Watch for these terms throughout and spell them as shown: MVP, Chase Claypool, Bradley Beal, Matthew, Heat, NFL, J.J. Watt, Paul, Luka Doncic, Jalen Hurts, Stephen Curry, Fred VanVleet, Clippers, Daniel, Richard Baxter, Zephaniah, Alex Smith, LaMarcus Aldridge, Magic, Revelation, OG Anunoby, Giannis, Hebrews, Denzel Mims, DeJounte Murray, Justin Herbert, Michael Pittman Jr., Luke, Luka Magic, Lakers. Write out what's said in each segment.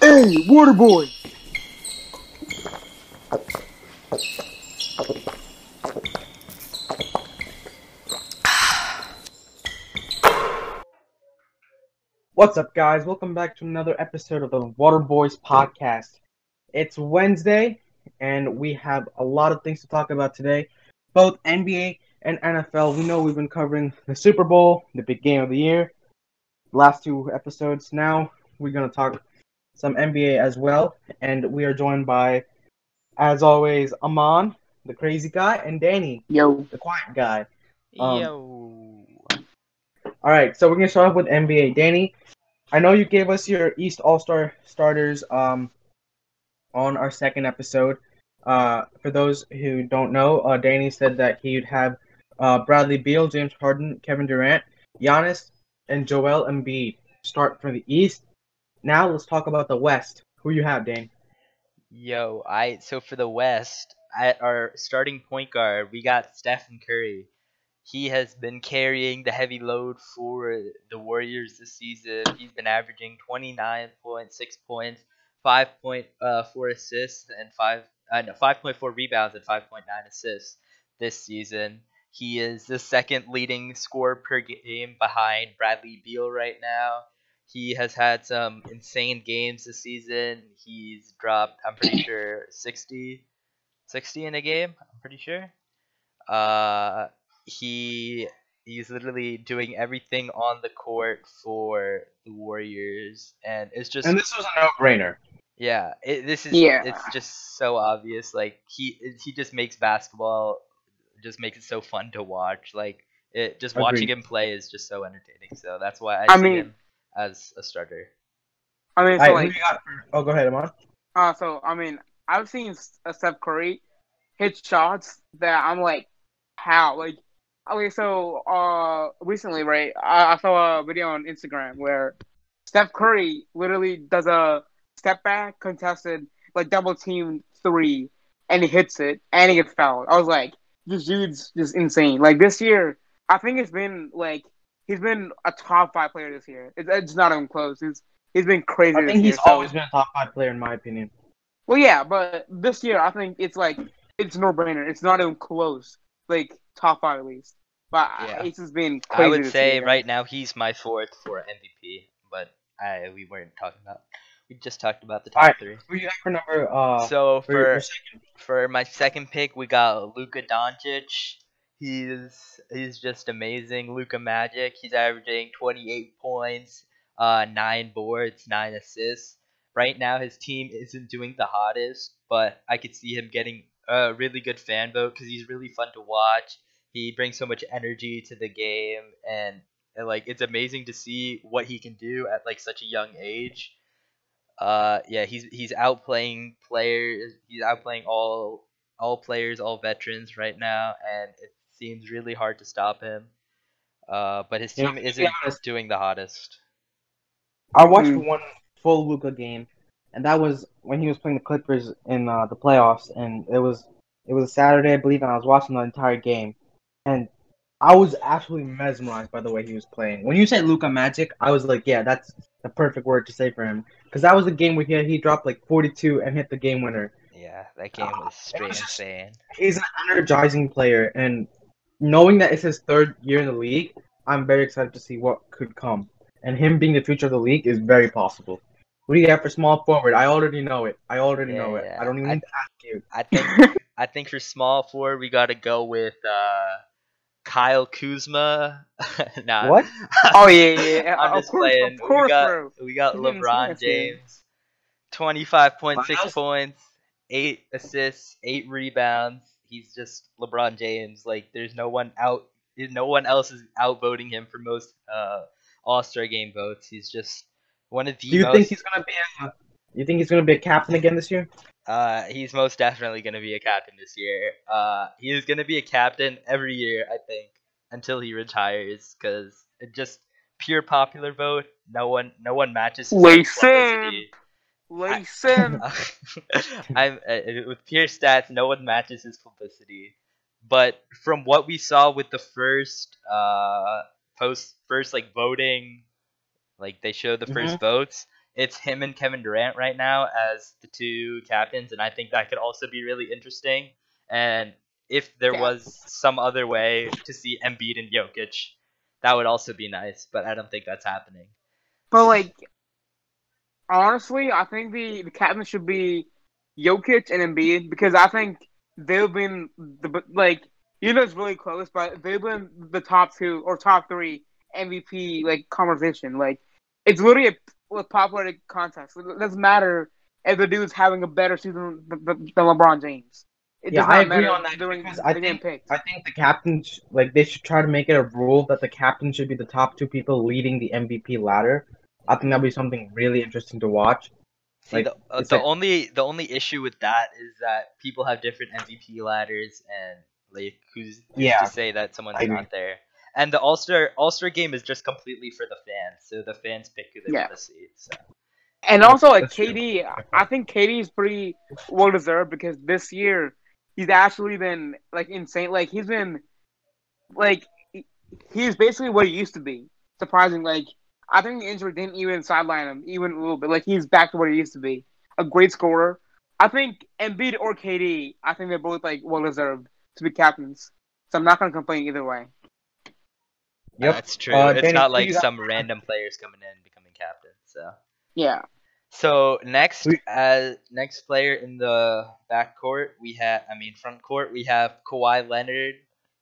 Hey, Water Boy! What's up, guys? Welcome back to another episode of the Water Boys Podcast. It's Wednesday, and we have a lot of things to talk about today, both NBA and NFL. We know we've been covering the Super Bowl, the big game of the year, last two episodes. Now we're going to talk some NBA as well, and we are joined by, as always, Aman, the crazy guy, and Danny, the quiet guy. All right, so we're going to start off with NBA. Danny, I know you gave us your East All-Star starters on our second episode. For those who don't know, Danny said that he'd have Bradley Beal, James Harden, Kevin Durant, Giannis, and Joel Embiid start for the East. Now let's talk about the West. Who you have, Dane? So for the West, at our starting point guard, we got Stephen Curry. He has been carrying the heavy load for the Warriors this season. He's been averaging 29.6 points, 5.4 assists, and 5.4 rebounds and 5.9 assists this season. He is the second leading scorer per game behind Bradley Beal right now. He has had some insane games this season. He's dropped, I'm pretty sure, 60 in a game, I'm pretty sure. He's literally doing everything on the court for the Warriors, and it's just... And this was a no-brainer. Yeah, it's just so obvious. Like, he just makes basketball, just makes it so fun to watch. Like, watching him play is just so entertaining, so that's why I see him as a starter. Go ahead, Amon. I've seen Steph Curry hit shots that I'm like, how? Recently, right, I saw a video on Instagram where Steph Curry literally does a step back, contested, like double team three, and he hits it, and he gets fouled. I was like, this dude's just insane. Like, this year, I think it's been like, he's been a top five player this year. It's not even close. He's been crazy. I think he's always been a top five player in my opinion. Well, yeah, but this year I think it's no brainer. It's not even close. Like top five at least. But yeah. It's just been crazy. I would say year. Right now he's my fourth for MVP. But we weren't talking about. We just talked about the top three. We have for number. For my second pick, we got Luka Doncic. He's just amazing. Luka Magic, he's averaging 28 points, 9 boards, 9 assists. Right now his team isn't doing the hottest, but I could see him getting a really good fan vote because he's really fun to watch. He brings so much energy to the game, and like it's amazing to see what he can do at like such a young age. He's outplaying players. He's outplaying all players, all veterans right now, and it seems really hard to stop him. But his team isn't doing the hottest. I watched one full Luka game, and that was when he was playing the Clippers in the playoffs, and it was a Saturday, I believe, and I was watching the entire game, and I was absolutely mesmerized by the way he was playing. When you said Luka Magic, I was like, yeah, that's the perfect word to say for him, because that was the game where he dropped like 42 and hit the game winner. Yeah, that game was straight insane. He's an energizing player, and knowing that it's his third year in the league, I'm very excited to see what could come. And him being the future of the league is very possible. What do you have for small forward? I already know it. I don't even need to ask you. I think for small forward, we got to go with Kyle Kuzma. Nah. What? Oh, yeah. I'm just playing. We got LeBron James, 25.6 points. 8 assists, 8 rebounds. He's just LeBron James. Like, there's no one else is outvoting him for most All-Star game votes. He's just one of the. You think he's gonna be a captain again this year? He's most definitely gonna be a captain this year. He is gonna be a captain every year, I think, until he retires, because it just pure popular vote. No one matches his publicity. Listen, with pure stats, no one matches his publicity. But from what we saw with the first voting, like they showed the first votes, It's him and Kevin Durant right now as the two captains, and I think that could also be really interesting. And if there was some other way to see Embiid and Jokic, that would also be nice, but I don't think that's happening. But, like, honestly, I think the captain should be Jokic and Embiid, because I think they've been, you know, it's really close, but they've been the top two or top three MVP, conversation. It's literally a popular contest. It doesn't matter if the dude's having a better season than LeBron James. I agree on that, because I think the captains, they should try to make it a rule that the captain should be the top two people leading the MVP ladder. I think that would be something really interesting to watch. The only issue with that is that people have different MVP ladders, and who's to say that someone's not there? And the All-Star game is just completely for the fans, so the fans pick who they want to see. So. And also, KD, I think KD is pretty well deserved, because this year he's actually been insane. He's been he's basically what he used to be. Surprising, I think the injury didn't even sideline him even a little bit. He's back to what he used to be, a great scorer. I think Embiid or KD, I think they're both well deserved to be captains. So I'm not gonna complain either way. Yep. That's true. It's not some random players coming in and becoming captain. So yeah. So next player in the front court, we have Kawhi Leonard.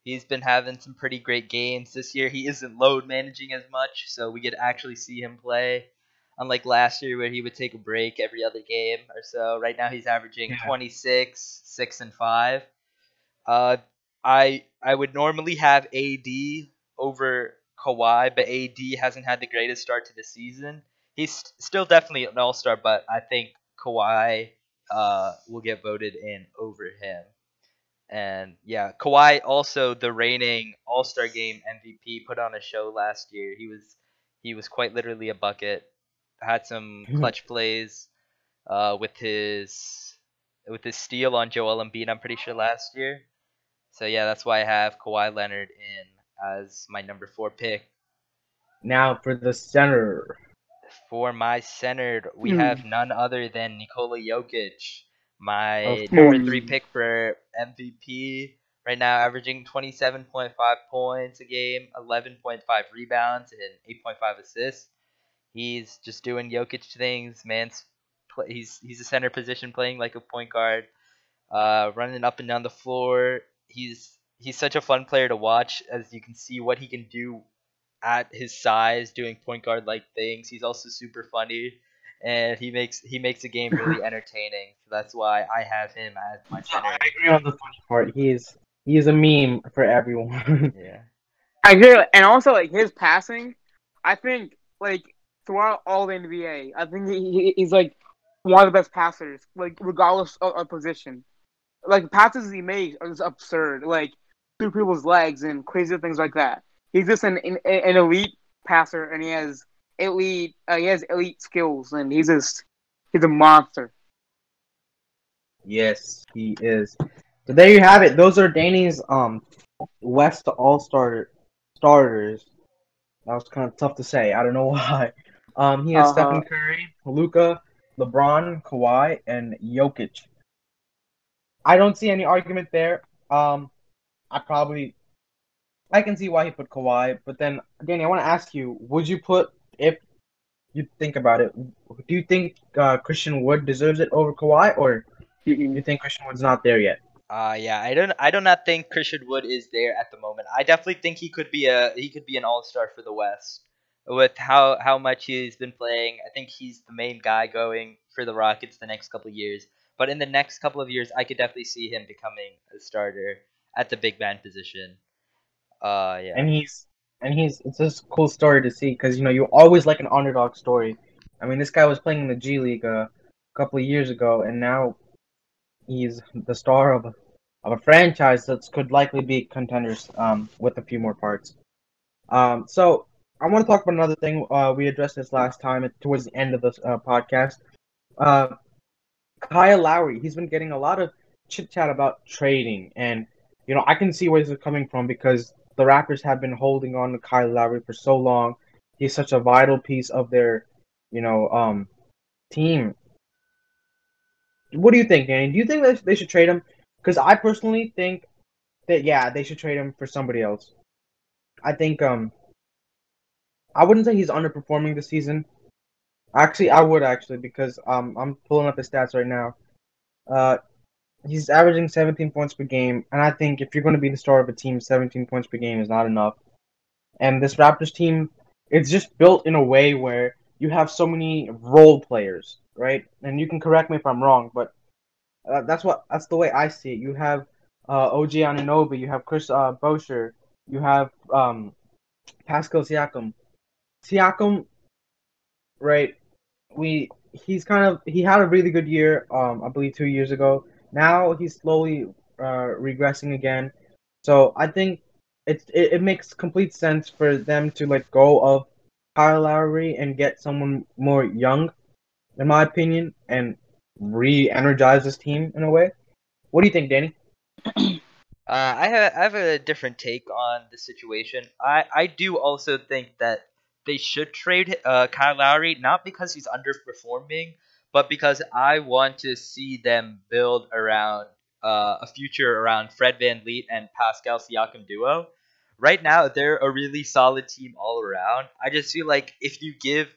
He's been having some pretty great games this year. He isn't load managing as much, so we could actually see him play. Unlike last year where he would take a break every other game or so. Right now he's averaging 26, 6, and 5. I would normally have AD over Kawhi, but AD hasn't had the greatest start to the season. He's still definitely an all-star, but I think Kawhi will get voted in over him. And, Kawhi also, the reigning all-star game MVP, put on a show last year. He was quite literally a bucket, had some clutch plays with his steal on Joel Embiid, I'm pretty sure, last year. So, that's why I have Kawhi Leonard in as my number 4 pick. Now for the center. For my center, we have none other than Nikola Jokic, my number 3 pick for MVP. Right now, averaging 27.5 points a game, 11.5 rebounds, and 8.5 assists. He's just doing Jokic things, man. He's a center position playing like a point guard, running up and down the floor. He's such a fun player to watch, as you can see what he can do at his size, doing point guard like things. He's also super funny, and he makes the game really entertaining. So that's why I have him as my center. I agree on the funny part. He is a meme for everyone. Yeah, I agree. And also his passing, I think throughout all the NBA, I think he's one of the best passers, regardless of position. The passes he makes are just absurd, through people's legs and crazy things like that. He's just an elite passer, and he has elite skills, and he's a monster. Yes, he is. So there you have it. Those are Danny's West All-Star starters. That was kind of tough to say. I don't know why. He has Stephen Curry, Luka, LeBron, Kawhi, and Jokic. I don't see any argument there. I can see why he put Kawhi, but then, Danny, I want to ask you, if you think about it, do you think Christian Wood deserves it over Kawhi, or do you think Christian Wood's not there yet? I do not think Christian Wood is there at the moment. I definitely think he could be an all-star for the West. With how much he's been playing, I think he's the main guy going for the Rockets the next couple of years. But in the next couple of years, I could definitely see him becoming a starter at the big man position. It's just a cool story to see, because you always like an underdog story. I mean, this guy was playing in the G League a couple of years ago, and now he's the star of a franchise that could likely be contenders with a few more parts. So I want to talk about another thing. We addressed this last time towards the end of this podcast. Kyle Lowry, he's been getting a lot of chit-chat about trading, and I can see where this is coming from, because the Raptors have been holding on to Kyle Lowry for so long. He's such a vital piece of their team. What do you think, Danny? Do you think that they should trade him? Because I personally think that, yeah, they should trade him for somebody else. I think I wouldn't say he's underperforming this season. Actually, I would actually because I'm pulling up his stats right now. He's averaging 17 points per game, and I think if you're going to be the star of a team, 17 points per game is not enough. And this Raptors team, it's just built in a way where you have so many role players, right? And you can correct me if I'm wrong, but that's the way I see it. You have OG Anunoby, you have Chris Boescher, you have Pascal Siakam. Siakam, right? He had a really good year, I believe 2 years ago. Now he's slowly regressing again. So I think it makes complete sense for them to let go of Kyle Lowry and get someone more young, in my opinion, and re-energize this team in a way. What do you think, Danny? I have a different take on the situation. I do also think that they should trade Kyle Lowry, not because he's underperforming, but because I want to see them build around a future around Fred VanVleet and Pascal Siakam duo. Right now, they're a really solid team all around. I just feel like if you give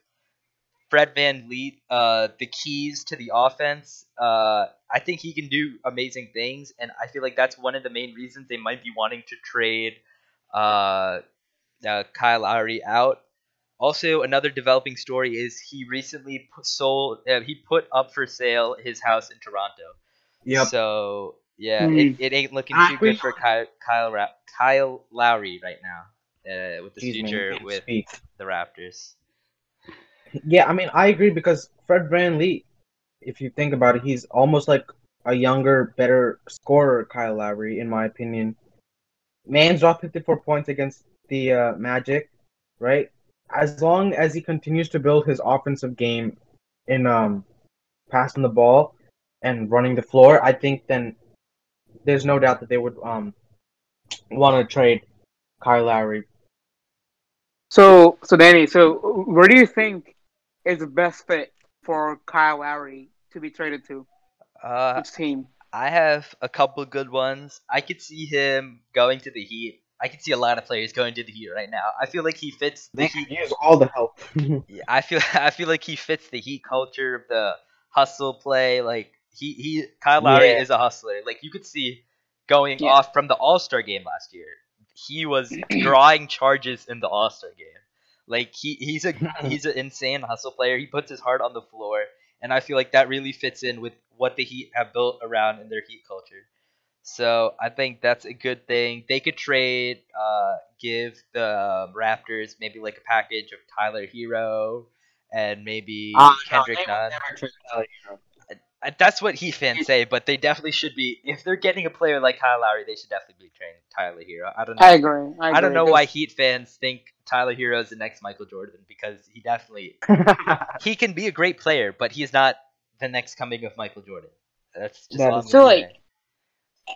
Fred VanVleet the keys to the offense, I think he can do amazing things, and I feel like that's one of the main reasons they might be wanting to trade Kyle Lowry out. Also, another developing story is he recently put up for sale his house in Toronto. Yep. So, yeah, it ain't looking too good for Kyle Lowry right now with the future with the Raptors. Yeah, I mean, I agree because Fred VanVleet, if you think about it, he's almost like a younger, better scorer, Kyle Lowry, in my opinion. Man's dropped 54 points against the Magic, right? As long as he continues to build his offensive game in passing the ball and running the floor, I think then there's no doubt that they would want to trade Kyle Lowry. So Danny, where do you think is the best fit for Kyle Lowry to be traded to? Which team? I have a couple good ones. I could see him going to the Heat. I can see a lot of players going to the Heat right now. I feel like he fits the Heat. He needs all the help. Yeah, I feel like he fits the Heat culture, the hustle play. Like he Kyle Lowry is a hustler. Like you could see going off from the All-Star game last year. He was drawing charges in the All-Star game. Like he's an insane hustle player. He puts his heart on the floor, and I feel like that really fits in with what the Heat have built around in their Heat culture. So I think that's a good thing. They could trade, give the Raptors maybe like a package of Tyler Herro and maybe Kendrick Nunn. That's what Heat fans say, but they definitely should be. If they're getting a player like Kyle Lowry, they should definitely be trading Tyler Herro. I don't know. I agree. I don't know why Heat fans think Tyler Herro is the next Michael Jordan because he definitely he can be a great player, but he's not the next coming of Michael Jordan. That's just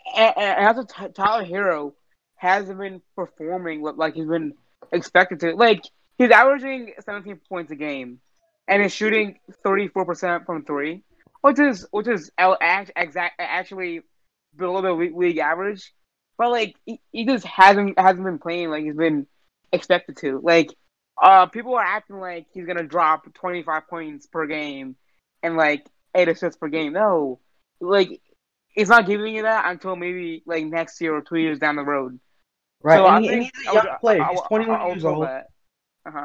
Tyler Herro hasn't been performing like he's been expected to. Like, he's averaging 17 points a game, and is shooting 34% from three, which is actually below the league average. But like, he just hasn't been playing like he's been expected to. Like, people are acting like he's gonna drop 25 points per game and like 8 assists per game. No, like. It's not giving you that until maybe like next year or 2 years down the road. Right, so and he's a young player. He's 21 years old.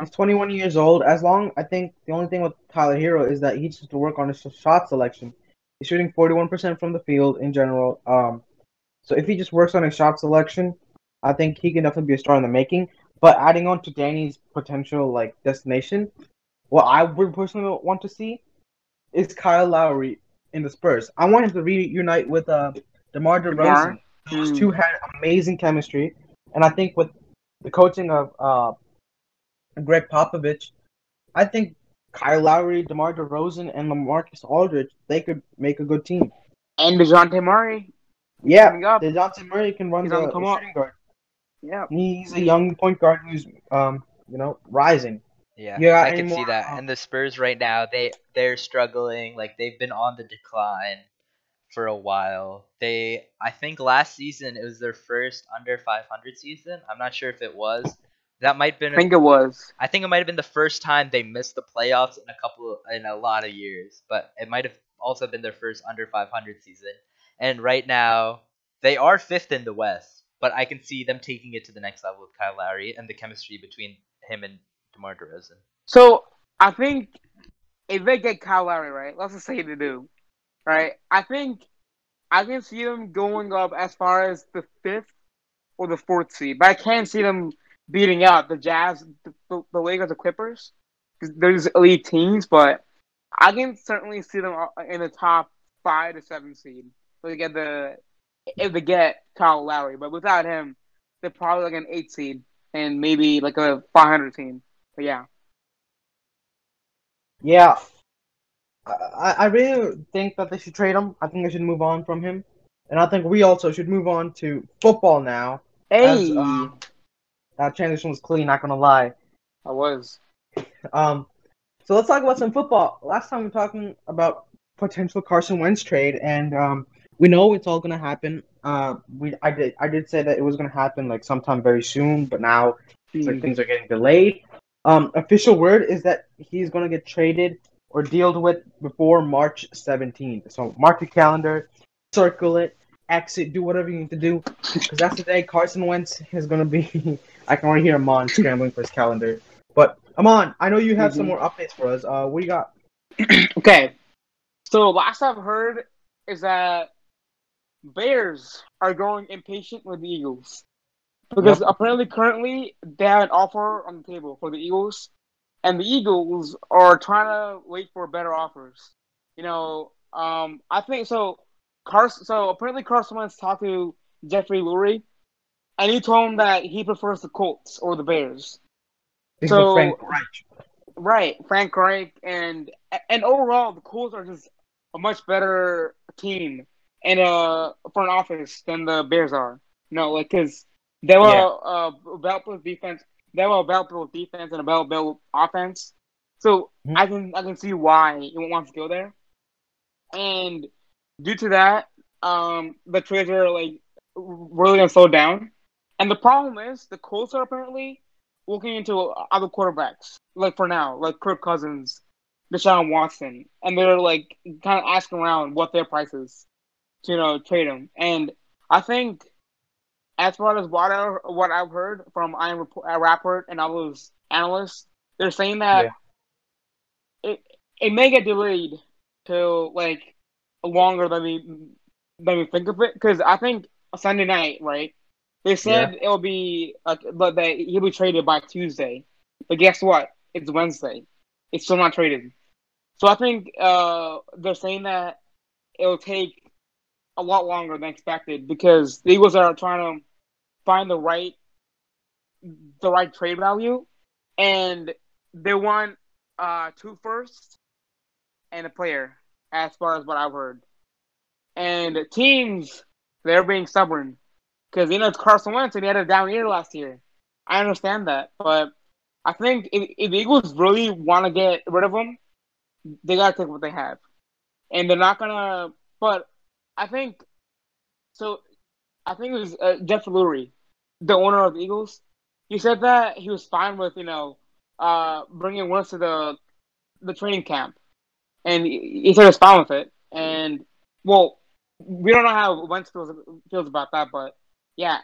He's 21 years old. I think the only thing with Tyler Herro is that he needs to work on his shot selection. He's shooting 41% from the field in general. So if he just works on his shot selection, I think he can definitely be a star in the making. But adding on to Danny's potential like destination, what I would personally want to see is Kyle Lowry in the Spurs. I want him to reunite with DeMar DeRozan. Those two had amazing chemistry, and I think with the coaching of Greg Popovich, I think Kyle Lowry, DeMar DeRozan, and LaMarcus Aldridge, they could make a good team. And DeJounte Murray. Yeah, DeJounte Murray can run the shooting guard. Yeah, he's a young point guard who's rising. Yeah, I can see that. And the Spurs right now, they're struggling. Like, they've been on the decline for a while. I think last season it was their first under 500 season. I'm not sure if it was. I think it might have been the first time they missed the playoffs in a lot of years. But it might have also been their first under 500 season. And right now, they are 5th in the West. But I can see them taking it to the next level with Kyle Lowry and the chemistry between him and DeMar DeRozan. So, I think if they get Kyle Lowry, right, let's just say they do, right, I think I can see them going up as far as the 5th or the 4th seed. But I can't see them beating out the Jazz, the Lakers, the Clippers. They're just elite teams, but I can certainly see them in the top 5 to 7 seed. If they get Kyle Lowry, but without him, they're probably like an 8 seed and maybe like a 500 team. But yeah. Yeah. I really think that they should trade him. I think they should move on from him. And I think we also should move on to football now. Hey! That transition was clean, not going to lie. I was. So let's talk about some football. Last time we were talking about potential Carson Wentz trade, and we know it's all gonna happen. I did say that it was gonna happen like sometime very soon, but now like, things are getting delayed. Official word is that he's gonna get traded or dealt with before March 17th. So mark your calendar, circle it, X it, do whatever you need to do, because that's the day Carson Wentz is gonna be. I can already hear Amon scrambling for his calendar. But Amon, I know you have some more updates for us. What do you got? Okay. So last I've heard is that Bears are growing impatient with the Eagles because apparently currently they have an offer on the table for the Eagles, and the Eagles are trying to wait for better offers. You know, I think so. So apparently Carson Wentz talked to Jeff Lurie, and he told him that he prefers the Colts or the Bears. This so Frank Reich, right? Frank Reich, and overall the Colts are just a much better team and front office than the Bears are. No, like, because they were a well-built defense and a well-built offense. So I can see why he wants to go there. And due to that, the trades are like really gonna slow down. And the problem is the Colts are apparently looking into other quarterbacks, like for now, like Kirk Cousins, Deshaun Watson, and they're like kind of asking around what their price is to, you know, trade him. And I think, as far as what I've heard from Ian Rappaport and all those analysts, they're saying that it may get delayed to like longer than we think of it. Because I think Sunday night, right? They said it'll be that he'll be traded by Tuesday, but guess what? It's Wednesday. It's still not traded. So I think they're saying that it'll take a lot longer than expected because the Eagles are trying to find the right trade value, and they want 2 firsts and a player, as far as what I've heard. And teams, they're being stubborn because, you know, it's Carson Wentz and he had a down year last year. I understand that, but I think if the Eagles really want to get rid of him, they got to take what they have. And they're not going to – but I think it was Jeff Lurie, the owner of the Eagles. He said that he was fine with, you know, bringing Wentz to the training camp. And he said he was fine with it. And, well, we don't know how Wentz feels about that, but, yeah.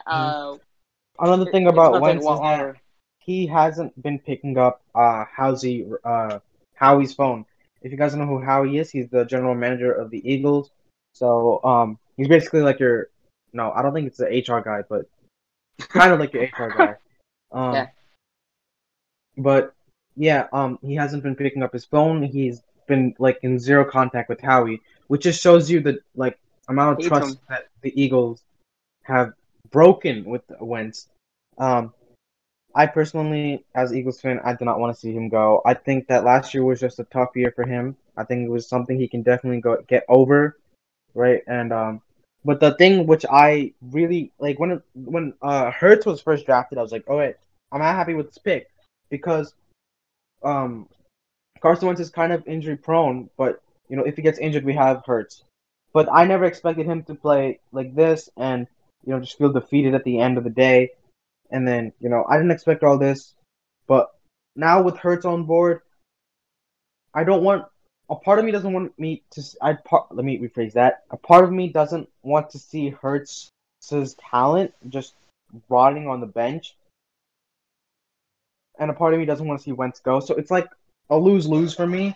Another thing about Wentz is that he hasn't been picking up Howie's phone. If you guys don't know who Howie is, he's the general manager of the Eagles. So he's basically like I don't think it's the HR guy, but kind of like your HR guy. But yeah, he hasn't been picking up his phone. He's been like in zero contact with Howie, which just shows you the like amount of trust that the Eagles have broken with Wentz. I personally, as an Eagles fan, I do not want to see him go. I think that last year was just a tough year for him. I think it was something he can definitely get over. Right, and but the thing which I really like when Hurts was first drafted, I was like, all right, I'm not happy with this pick because Carson Wentz is kind of injury prone, but you know, if he gets injured, we have Hurts. But I never expected him to play like this and, you know, just feel defeated at the end of the day. And then, you know, I didn't expect all this. But now with Hurts on board, I don't want – a part of me doesn't want me to – let me rephrase that. A part of me doesn't want to see Hurts' talent just rotting on the bench. And a part of me doesn't want to see Wentz go. So it's like a lose-lose for me.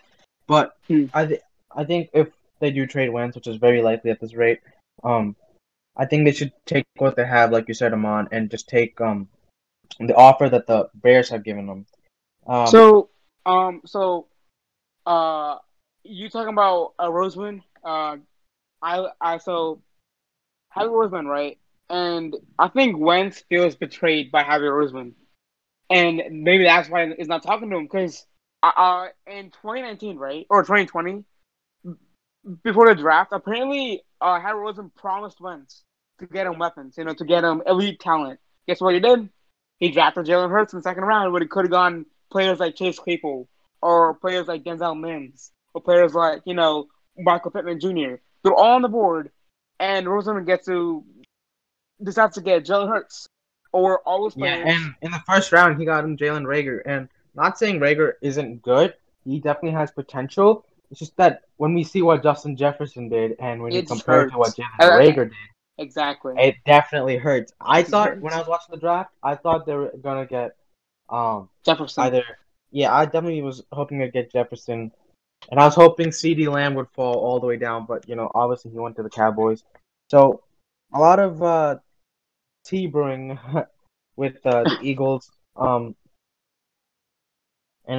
But I think if they do trade Wentz, which is very likely at this rate, I think they should take what they have, like you said, Amon, and just take the offer that the Bears have given them. You talking about Roseman? So Howie Roseman, right? And I think Wentz feels betrayed by Howie Roseman, and maybe that's why he's not talking to him, because in 2019, right, or 2020, before the draft, apparently Howie Roseman promised Wentz to get him weapons, you know, to get him elite talent. Guess what he did? He drafted Jalen Hurts in the second round, where he could have gone players like Chase Claypool, or players like Denzel Mims, or players like, you know, Michael Pittman Jr. They're all on the board, and Roseman decides to get Jalen Hurts, or all those players. Yeah, and in the first round, he got him Jalen Reagor, and not saying Reagor isn't good, he definitely has potential. It's just that when we see what Justin Jefferson did, and when you compare it to what Jalen Reagor did, exactly, it definitely hurts. When I was watching the draft, I thought they were gonna get Jefferson. I definitely was hoping to get Jefferson, and I was hoping CeeDee Lamb would fall all the way down, but you know, obviously he went to the Cowboys. So a lot of tea brewing with the Eagles, and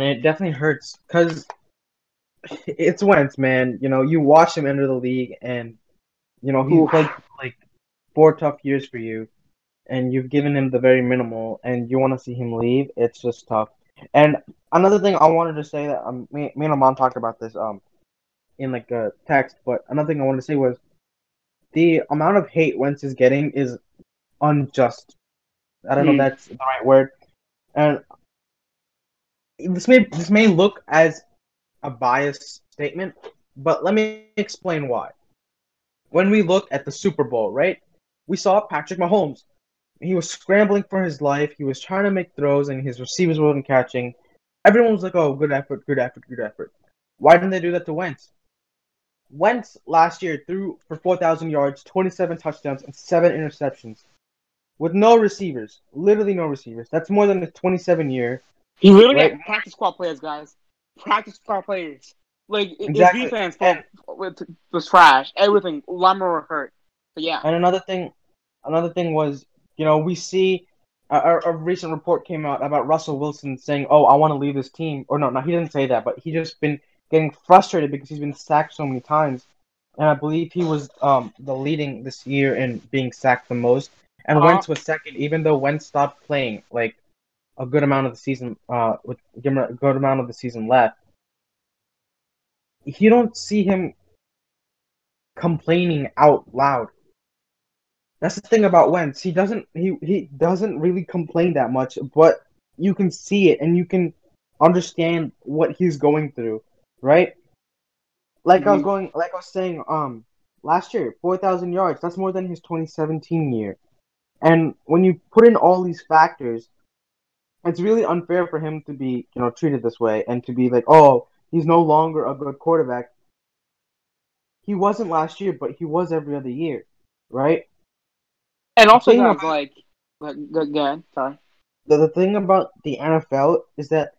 it definitely hurts because it's Wentz, man. You know, you watch him enter the league, and you know, he played like 4 tough years for you, and you've given him the very minimal, and you want to see him leave. It's just tough. And another thing I wanted to say that me and my mom talked about this in like a text, but another thing I wanted to say was the amount of hate Wentz is getting is unjust. I don't know if that's the right word. And this may look as a biased statement, but let me explain why. When we looked at the Super Bowl, right, we saw Patrick Mahomes. He was scrambling for his life. He was trying to make throws, and his receivers weren't catching. Everyone was like, oh, good effort, good effort, good effort. Why didn't they do that to Wentz? Wentz last year threw for 4,000 yards, 27 touchdowns, and 7 interceptions with no receivers, literally no receivers. That's more than a 27-year. He literally had practice squad players, guys. Practice squad players. Like, exactly. His defense was trash. Everything. A lot more hurt. But yeah. And another thing was, you know, we see a recent report came out about Russell Wilson saying, oh, I want to leave this team. Or no, he didn't say that, but he just been getting frustrated because he's been sacked so many times. And I believe he was the leading this year in being sacked the most. And Wentz was second, even though Wentz stopped playing, like, a good amount of the season with a good amount of the season left. You don't see him complaining out loud. That's the thing about Wentz. He doesn't really complain that much, but you can see it and you can understand what he's going through, right? Like I was saying, last year, 4,000 yards. That's more than his 2017 year. And when you put in all these factors, it's really unfair for him to be, you know, treated this way and to be like, oh, he's no longer a good quarterback. He wasn't last year, but he was every other year, right? And also, the thing about the NFL is that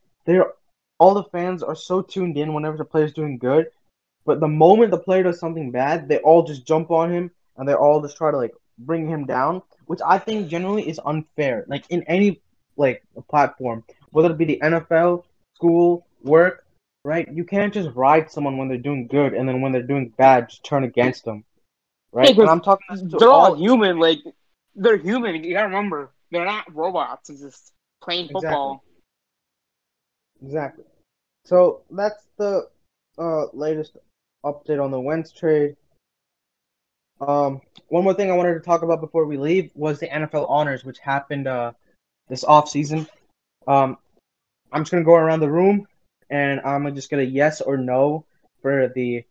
all the fans are so tuned in whenever the player's doing good, but the moment the player does something bad, they all just jump on him and they all just try to like bring him down, which I think generally is unfair. Like in any like a platform, whether it be the NFL, school, work, right? You can't just ride someone when they're doing good, and then when they're doing bad, just turn against them, right? Yeah, and I'm talking. They're all human. Like they're human. You gotta remember, they're not robots. It's just playing football. Exactly. So that's the latest update on the Wentz trade. One more thing I wanted to talk about before we leave was the NFL honors, which happened this offseason. I'm just going to go around the room and I'm just going to yes or no for the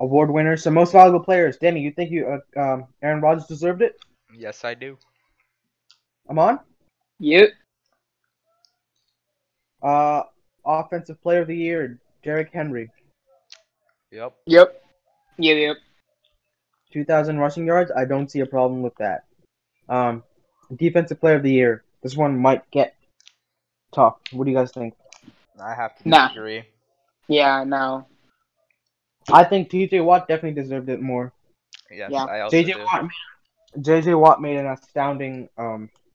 award winner. So most valuable players. Danny, you think Aaron Rodgers deserved it? Yes, I do. Amon? Yep. Offensive player of the year, Derrick Henry. Yep. 2,000 rushing yards, I don't see a problem with that. Defensive player of the year. This one might get tough. What do you guys think? I have to disagree. Nah. Yeah, no. I think T.J. Watt definitely deserved it more. Yes. I also do. J.J. Watt made an astounding...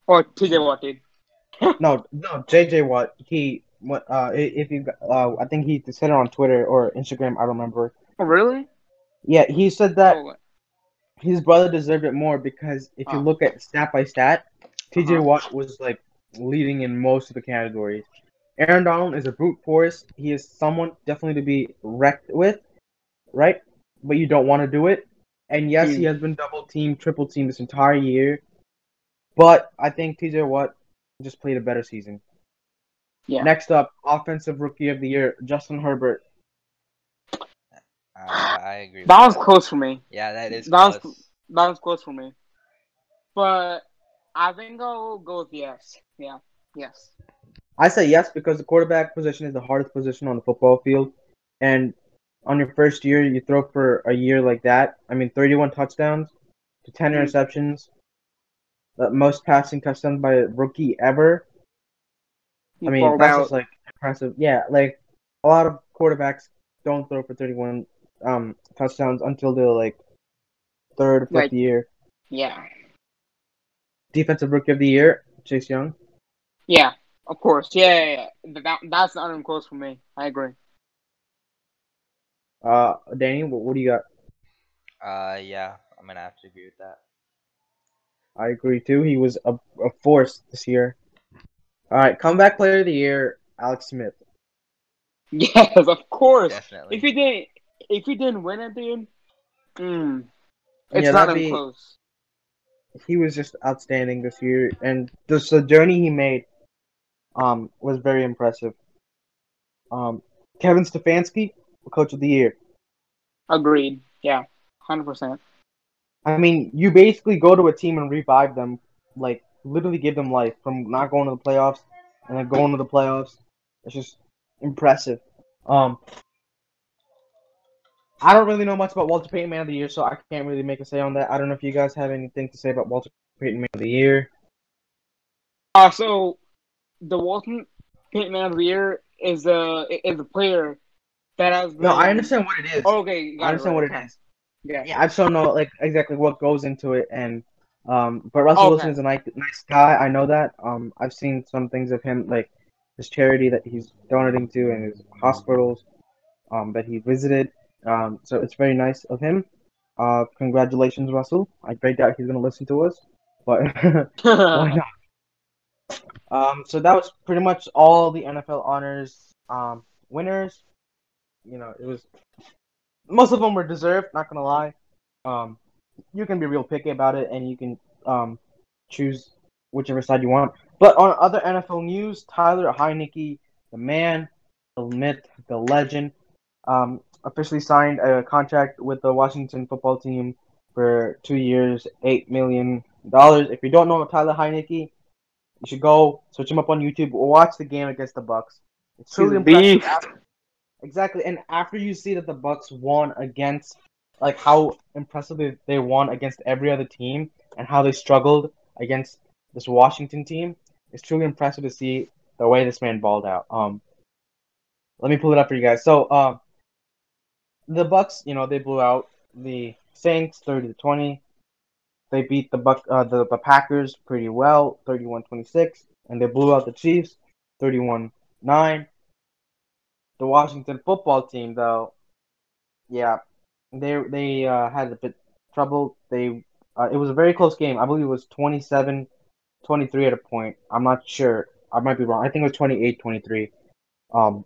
Or T.J. Watt did. no, J.J. Watt, I think he said it on Twitter or Instagram, I don't remember. Oh, really? Yeah, he said that his brother deserved it more because if you look at stat by stat, T.J. Watt was, leading in most of the categories. Aaron Donald is a brute force. He is someone definitely to be wrecked with, right? But you don't want to do it. And, yes, he has been double-teamed, triple-teamed this entire year. But I think T.J. Watt just played a better season. Yeah. Next up, Offensive Rookie of the Year, Justin Herbert. I agree. That was close for me. Yeah, that is close. That was close for me. But I think I'll go with yes. Yeah, yes. I say yes because the quarterback position is the hardest position on the football field. And on your first year, you throw for a year like that. I mean, 31 touchdowns to 10 interceptions. The most passing touchdowns by a rookie ever. I mean, that's just, impressive. Yeah, a lot of quarterbacks don't throw for 31 touchdowns until their, third or fifth year. Yeah. Defensive Rookie of the Year, Chase Young. Yeah, of course. Yeah. That's not even close for me. I agree. Danny, what do you got? Yeah, I'm going to have to agree with that. I agree, too. He was a force this year. All right, Comeback Player of the Year, Alex Smith. Yes, of course. Definitely. If he didn't win it, dude, it's not even close. He was just outstanding this year, and just the journey he made was very impressive. Kevin Stefanski, Coach of the Year. Agreed. Yeah, 100%. I mean, you basically go to a team and revive them, literally give them life from not going to the playoffs and then going to the playoffs. It's just impressive. I don't really know much about Walter Payton Man of the Year, so I can't really make a say on that. I don't know if you guys have anything to say about Walter Payton Man of the Year. So the Walter Payton Man of the Year is a player that has been... No, I understand what it is. Oh, okay, I understand what it is. Yeah, I don't know exactly what goes into it, and but Russell Wilson is a nice guy. I know that. I've seen some things of him, this charity that he's donating to and his hospitals that he visited. So it's very nice of him. Congratulations, Russell. I very doubt he's going to listen to us, but why not? So that was pretty much all the NFL honors winners. You know, it was most of them were deserved. Not going to lie. You can be real picky about it, and you can choose whichever side you want. But on other NFL news, Tyler Heinicke, the man, the myth, the legend, officially signed a contract with the Washington football team for 2 years, $8 million. If you don't know Tyler Heinicke, you should go search him up on YouTube or watch the game against the Bucks. It's truly impressive. Exactly, and after you see that the Bucks won against... how impressively they won against every other team and how they struggled against this Washington team. It's truly impressive to see the way this man balled out. Let me pull it up for you guys. So, the Bucks, they blew out the Saints 30-20. They beat the Packers pretty well, 31-26, and they blew out the Chiefs 31-9. The Washington football team, though, yeah. They had a bit of trouble. It was a very close game. I believe it was 27-23 at a point. I'm not sure. I might be wrong. I think it was 28-23.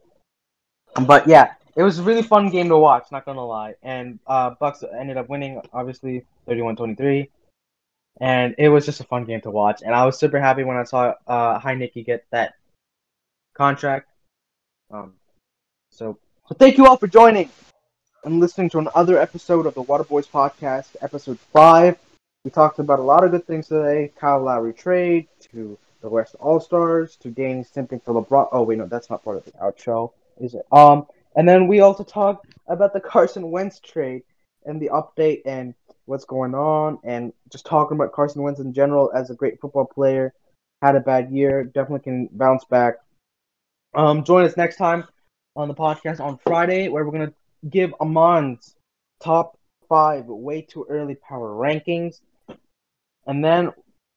But yeah, it was a really fun game to watch, not gonna lie. And Bucks ended up winning, obviously, 31-23. And it was just a fun game to watch. And I was super happy when I saw Heinicke get that contract. So thank you all for joining and listening to another episode of the Water Boys Podcast, episode 5. We talked about a lot of good things today. Kyle Lowry trade, to the West All-Stars, to gaining something for LeBron. Oh, wait, no, that's not part of the outro, is it? And then we also talked about the Carson Wentz trade and the update and what's going on, and just talking about Carson Wentz in general as a great football player. Had a bad year, definitely can bounce back. Join us next time on the podcast on Friday, where we're going to give Amon's top 5 way too early power rankings. And then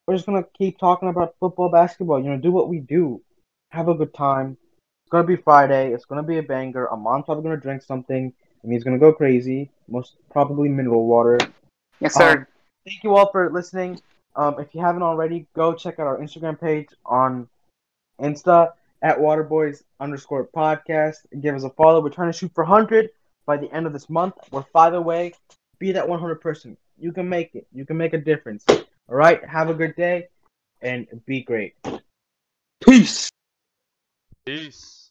we're just going to keep talking about football, basketball. You know, do what we do. Have a good time. It's going to be Friday. It's going to be a banger. Amon's probably going to drink something, and he's going to go crazy. Most probably mineral water. Yes, sir. Thank you all for listening. If you haven't already, go check out our Instagram page on Insta at waterboys_podcast. Give us a follow. We're trying to shoot for 100 by the end of this month. We're 5 away. Be that 100 person. You can make it. You can make a difference. All right? Have a good day and be great. Peace. Peace.